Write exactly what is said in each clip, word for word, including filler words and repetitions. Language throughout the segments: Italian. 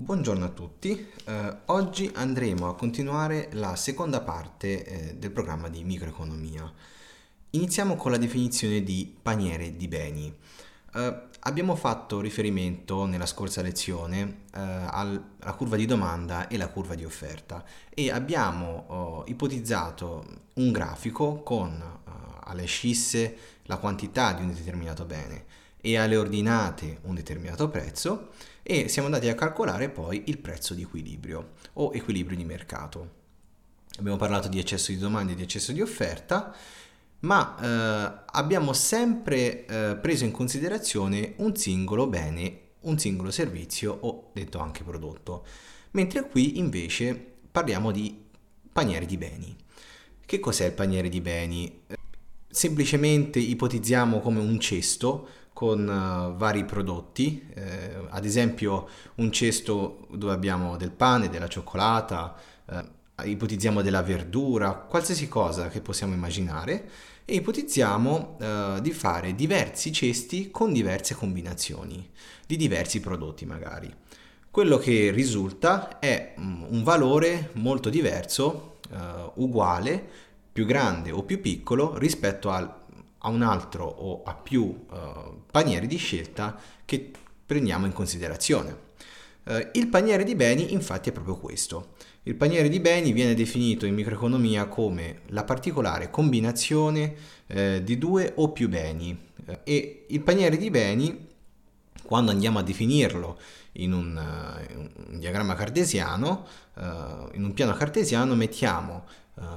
Buongiorno a tutti, eh, oggi andremo a continuare la seconda parte eh, del programma di microeconomia. Iniziamo con la definizione di paniere di beni. Eh, abbiamo fatto riferimento nella scorsa lezione eh, al, alla curva di domanda e alla curva di offerta e abbiamo oh, ipotizzato un grafico con eh, alle scisse la quantità di un determinato bene e alle ordinate un determinato prezzo, e siamo andati a calcolare poi il prezzo di equilibrio o equilibrio di mercato. Abbiamo parlato di eccesso di domanda e di eccesso di offerta, ma eh, abbiamo sempre eh, preso in considerazione un singolo bene, un singolo servizio o detto anche prodotto, mentre qui invece parliamo di paniere di beni. Che cos'è il paniere di beni? Semplicemente ipotizziamo come un cesto con uh, vari prodotti, eh, ad esempio un cesto dove abbiamo del pane, della cioccolata, eh, ipotizziamo della verdura, qualsiasi cosa che possiamo immaginare, e ipotizziamo eh, di fare diversi cesti con diverse combinazioni di diversi prodotti magari. Quello che risulta è un valore molto diverso, eh, uguale, più grande o più piccolo rispetto al, a un altro o a più uh, panieri di scelta che prendiamo in considerazione. Uh, il paniere di beni infatti è proprio questo. Il paniere di beni viene definito in microeconomia come la particolare combinazione uh, di due o più beni, uh, e il paniere di beni, quando andiamo a definirlo in un, uh, un diagramma cartesiano, uh, in un piano cartesiano mettiamo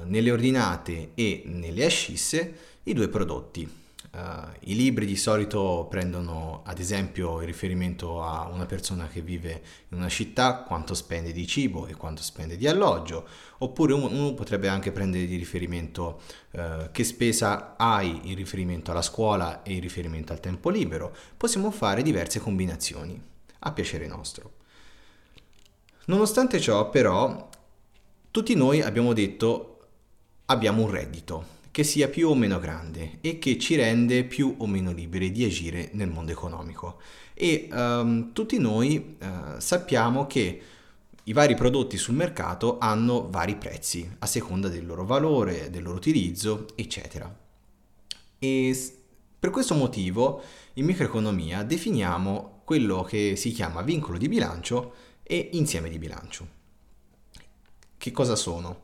nelle ordinate e nelle ascisse i due prodotti. Uh, i libri di solito prendono ad esempio il riferimento a una persona che vive in una città, quanto spende di cibo e quanto spende di alloggio, oppure uno potrebbe anche prendere di riferimento uh, che spesa hai in riferimento alla scuola e in riferimento al tempo libero. Possiamo fare diverse combinazioni a piacere nostro. Nonostante ciò, però, tutti noi abbiamo detto abbiamo un reddito che sia più o meno grande e che ci rende più o meno liberi di agire nel mondo economico, e um, tutti noi uh, sappiamo che i vari prodotti sul mercato hanno vari prezzi a seconda del loro valore, del loro utilizzo, eccetera. E per questo motivo in microeconomia definiamo quello che si chiama vincolo di bilancio e insieme di bilancio. Che cosa sono?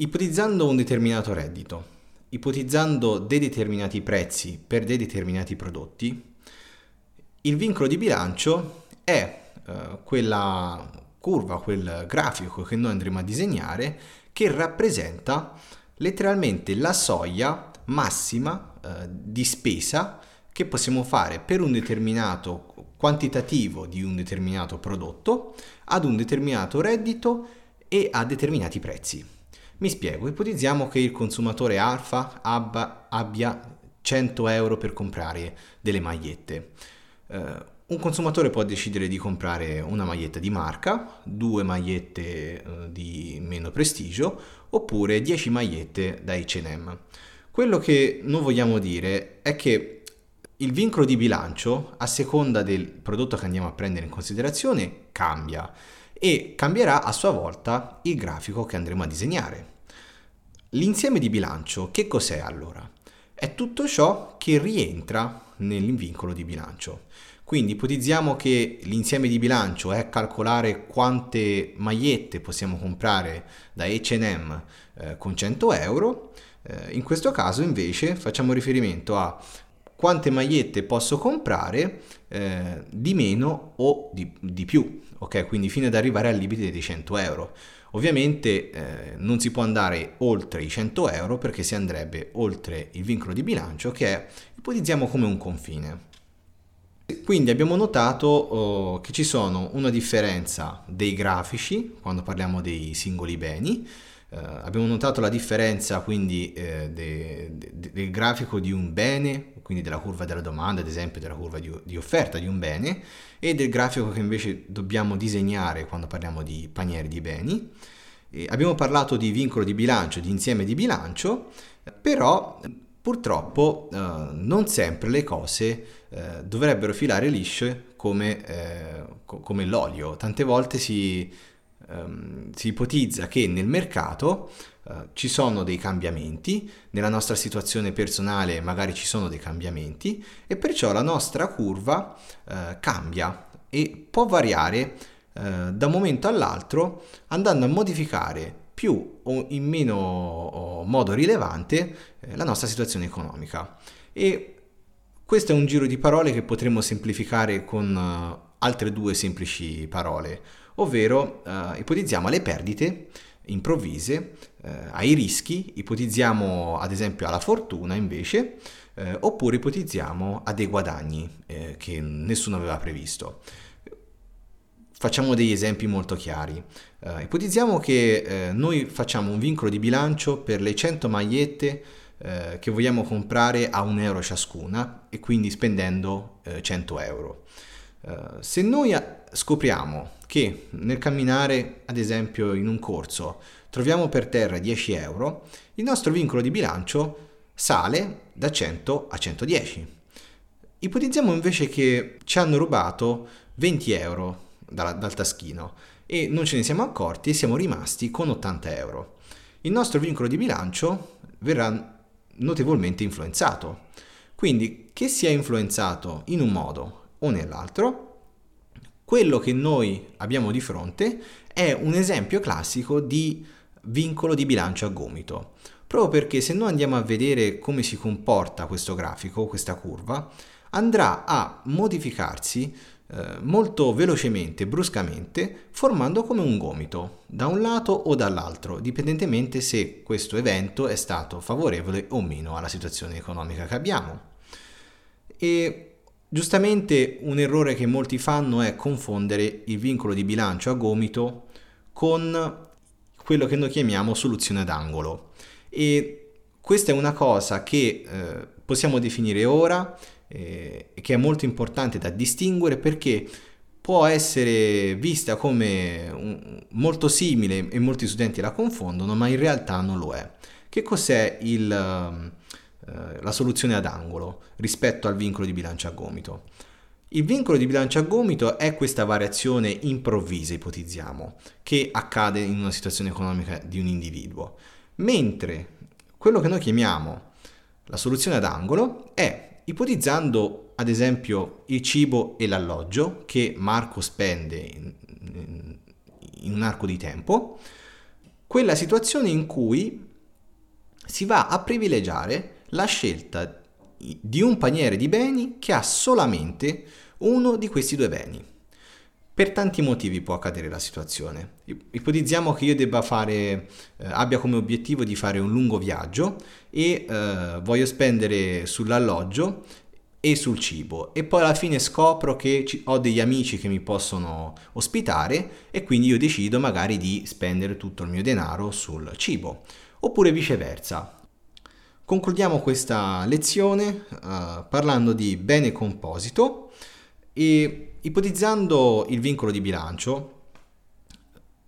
Ipotizzando un determinato reddito, ipotizzando dei determinati prezzi per dei determinati prodotti, il vincolo di bilancio è eh, quella curva, quel grafico che noi andremo a disegnare, che rappresenta letteralmente la soglia massima eh, di spesa che possiamo fare per un determinato quantitativo di un determinato prodotto ad un determinato reddito e a determinati prezzi. Mi spiego, ipotizziamo che il consumatore alfa abba, abbia cento euro per comprare delle magliette. Eh, un consumatore può decidere di comprare una maglietta di marca, due magliette eh, di meno prestigio, oppure dieci magliette da acca e emme. Quello che noi vogliamo dire è che il vincolo di bilancio, a seconda del prodotto che andiamo a prendere in considerazione, cambia. E cambierà a sua volta il grafico che andremo a disegnare. L'insieme di bilancio, che cos'è allora? È tutto ciò che rientra nel vincolo di bilancio. Quindi ipotizziamo che l'insieme di bilancio è calcolare quante magliette possiamo comprare da acca e emme eh, con cento euro. Eh, in questo caso invece facciamo riferimento a quante magliette posso comprare eh, di meno o di, di più, ok? Quindi fino ad arrivare al limite dei cento euro. Ovviamente eh, non si può andare oltre i cento euro, perché si andrebbe oltre il vincolo di bilancio, che è, ipotizziamo come un confine. Quindi abbiamo notato oh, che ci sono una differenza dei grafici quando parliamo dei singoli beni. Uh, abbiamo notato la differenza quindi eh, de, de, del grafico di un bene, quindi della curva della domanda, ad esempio della curva di, di offerta di un bene, e del grafico che invece dobbiamo disegnare quando parliamo di panieri di beni. E abbiamo parlato di vincolo di bilancio, di insieme di bilancio, però Purtroppo eh, non sempre le cose eh, dovrebbero filare lisce come, eh, co- come l'olio. Tante volte si, ehm, si ipotizza che nel mercato eh, ci sono dei cambiamenti, nella nostra situazione personale magari ci sono dei cambiamenti e perciò la nostra curva eh, cambia e può variare eh, da un momento all'altro, andando a modificare più o in meno modo rilevante eh, la nostra situazione economica. E questo è un giro di parole che potremmo semplificare con uh, altre due semplici parole, ovvero uh, ipotizziamo alle perdite improvvise, uh, ai rischi, ipotizziamo ad esempio alla fortuna invece, uh, oppure ipotizziamo a dei guadagni eh, che nessuno aveva previsto. Facciamo degli esempi molto chiari. Uh, ipotizziamo che eh, noi facciamo un vincolo di bilancio per le cento magliette eh, che vogliamo comprare a un euro ciascuna e quindi spendendo eh, cento euro. Uh, se noi a- scopriamo che nel camminare, ad esempio in un corso, troviamo per terra dieci euro, il nostro vincolo di bilancio sale da cento a centodieci. Ipotizziamo invece che ci hanno rubato venti euro Dal, dal taschino e non ce ne siamo accorti e siamo rimasti con ottanta euro. Il nostro vincolo di bilancio verrà notevolmente influenzato, quindi che sia influenzato in un modo o nell'altro, quello che noi abbiamo di fronte è un esempio classico di vincolo di bilancio a gomito, proprio perché se noi andiamo a vedere come si comporta questo grafico, questa curva andrà a modificarsi molto velocemente, bruscamente, formando come un gomito da un lato o dall'altro, dipendentemente se questo evento è stato favorevole o meno alla situazione economica che abbiamo. E giustamente un errore che molti fanno è confondere il vincolo di bilancio a gomito con quello che noi chiamiamo soluzione d'angolo, e questa è una cosa che eh, possiamo definire ora e che è molto importante da distinguere, perché può essere vista come un, molto simile e molti studenti la confondono, ma in realtà non lo è. Che cos'è il, la soluzione ad angolo rispetto al vincolo di bilancio a gomito? Il vincolo di bilancio a gomito è questa variazione improvvisa, ipotizziamo, che accade in una situazione economica di un individuo, mentre quello che noi chiamiamo la soluzione ad angolo è, ipotizzando ad esempio il cibo e l'alloggio che Marco spende in, in, in un arco di tempo, quella situazione in cui si va a privilegiare la scelta di un paniere di beni che ha solamente uno di questi due beni. Per tanti motivi può accadere la situazione. Ipotizziamo che io debba fare, eh, abbia come obiettivo di fare un lungo viaggio e eh, voglio spendere sull'alloggio e sul cibo, e poi alla fine scopro che ci, ho degli amici che mi possono ospitare e quindi io decido magari di spendere tutto il mio denaro sul cibo, oppure viceversa. Concludiamo questa lezione eh, parlando di bene composito e ipotizzando il vincolo di bilancio.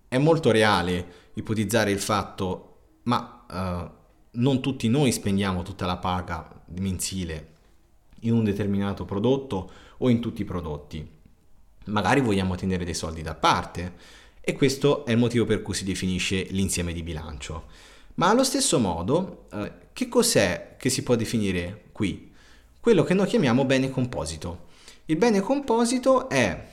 È molto reale ipotizzare il fatto, ma eh, non tutti noi spendiamo tutta la paga mensile in un determinato prodotto o in tutti i prodotti. Magari vogliamo tenere dei soldi da parte, e questo è il motivo per cui si definisce l'insieme di bilancio. Ma allo stesso modo, eh, che cos'è che si può definire qui? Quello che noi chiamiamo bene composito. Il bene composito è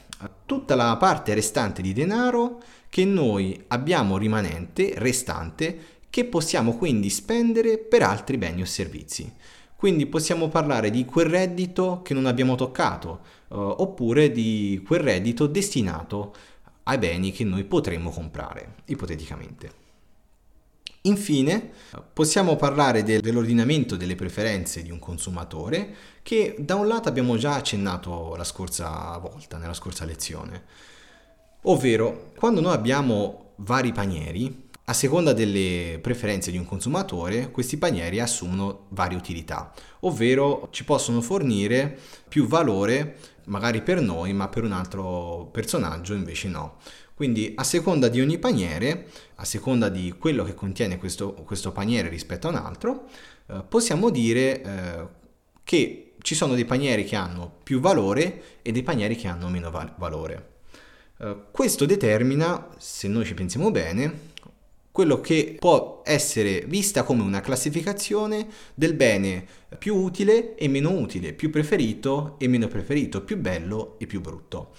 tutta la parte restante di denaro che noi abbiamo rimanente, restante, che possiamo quindi spendere per altri beni o servizi. Quindi possiamo parlare di quel reddito che non abbiamo toccato, eh, oppure di quel reddito destinato ai beni che noi potremmo comprare, ipoteticamente. Infine, possiamo parlare del, dell'ordinamento delle preferenze di un consumatore, che da un lato abbiamo già accennato la scorsa volta, nella scorsa lezione, ovvero quando noi abbiamo vari panieri, a seconda delle preferenze di un consumatore, questi panieri assumono varie utilità, ovvero ci possono fornire più valore magari per noi, ma per un altro personaggio invece no. Quindi a seconda di ogni paniere, a seconda di quello che contiene questo, questo paniere rispetto a un altro, eh, possiamo dire eh, che ci sono dei panieri che hanno più valore e dei panieri che hanno meno val- valore. Eh, questo determina, se noi ci pensiamo bene, quello che può essere vista come una classificazione del bene più utile e meno utile, più preferito e meno preferito, più bello e più brutto.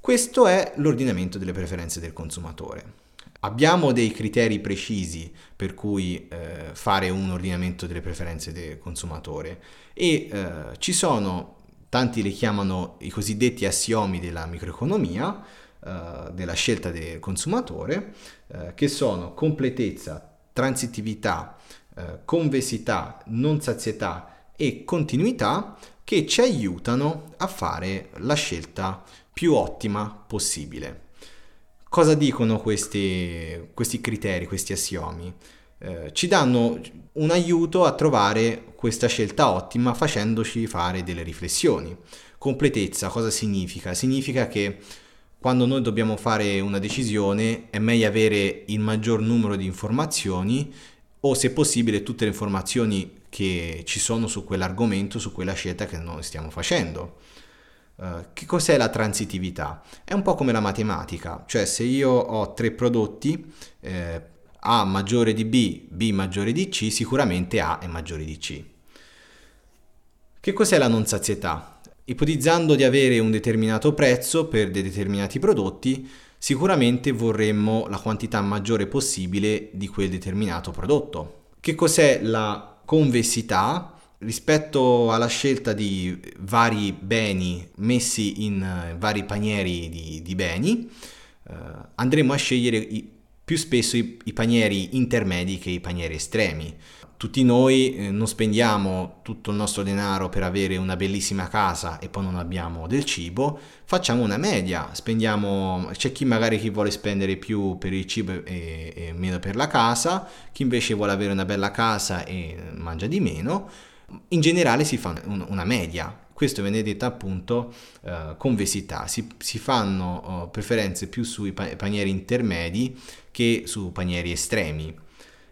Questo è l'ordinamento delle preferenze del consumatore. Abbiamo dei criteri precisi per cui eh, fare un ordinamento delle preferenze del consumatore e eh, ci sono, tanti li chiamano i cosiddetti assiomi della microeconomia, eh, della scelta del consumatore, eh, che sono completezza, transitività, eh, convessità, non sazietà e continuità, che ci aiutano a fare la scelta più ottima possibile. Cosa dicono questi, questi criteri, questi assiomi? Eh, ci danno un aiuto a trovare questa scelta ottima facendoci fare delle riflessioni. Completezza, cosa significa? Significa che quando noi dobbiamo fare una decisione è meglio avere il maggior numero di informazioni o, se possibile, tutte le informazioni che ci sono su quell'argomento, su quella scelta che noi stiamo facendo. Uh, che cos'è la transitività? È un po' come la matematica, cioè se io ho tre prodotti, eh, A maggiore di B, B maggiore di C, sicuramente A è maggiore di C. Che cos'è la non sazietà? Ipotizzando di avere un determinato prezzo per dei determinati prodotti, sicuramente vorremmo la quantità maggiore possibile di quel determinato prodotto. Che cos'è la convessità? Rispetto alla scelta di vari beni messi in vari panieri di, di beni, eh, andremo a scegliere i, più spesso i, i panieri intermedi che i panieri estremi. Tutti noi eh, non spendiamo tutto il nostro denaro per avere una bellissima casa e poi non abbiamo del cibo, facciamo una media, spendiamo, c'è chi magari chi vuole spendere più per il cibo e, e meno per la casa, chi invece vuole avere una bella casa e mangia di meno. In generale si fa una media, questo viene detto appunto eh, convessità, si, si fanno eh, preferenze più sui panieri intermedi che su panieri estremi.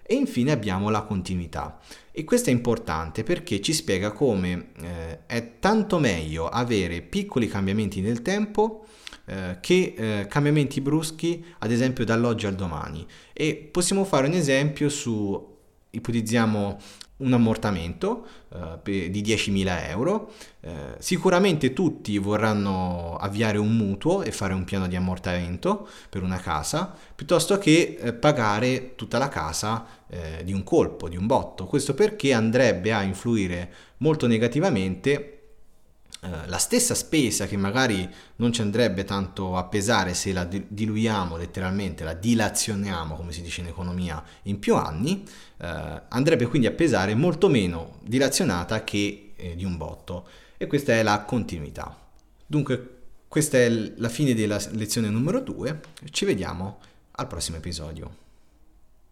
E infine abbiamo la continuità, e questo è importante perché ci spiega come eh, è tanto meglio avere piccoli cambiamenti nel tempo eh, che eh, cambiamenti bruschi, ad esempio dall'oggi al domani. E possiamo fare un esempio su, ipotizziamo un ammortamento eh, di diecimila euro, eh, sicuramente tutti vorranno avviare un mutuo e fare un piano di ammortamento per una casa, piuttosto che eh, pagare tutta la casa eh, di un colpo, di un botto. Questo perché andrebbe a influire molto negativamente eh, la stessa spesa, che magari non ci andrebbe tanto a pesare se la diluiamo letteralmente, la dilazioniamo, come si dice in economia, in più anni. Uh, andrebbe quindi a pesare molto meno dilazionata che eh, di un botto, e questa è la continuità. Dunque questa è l- la fine della lezione numero due, ci vediamo al prossimo episodio.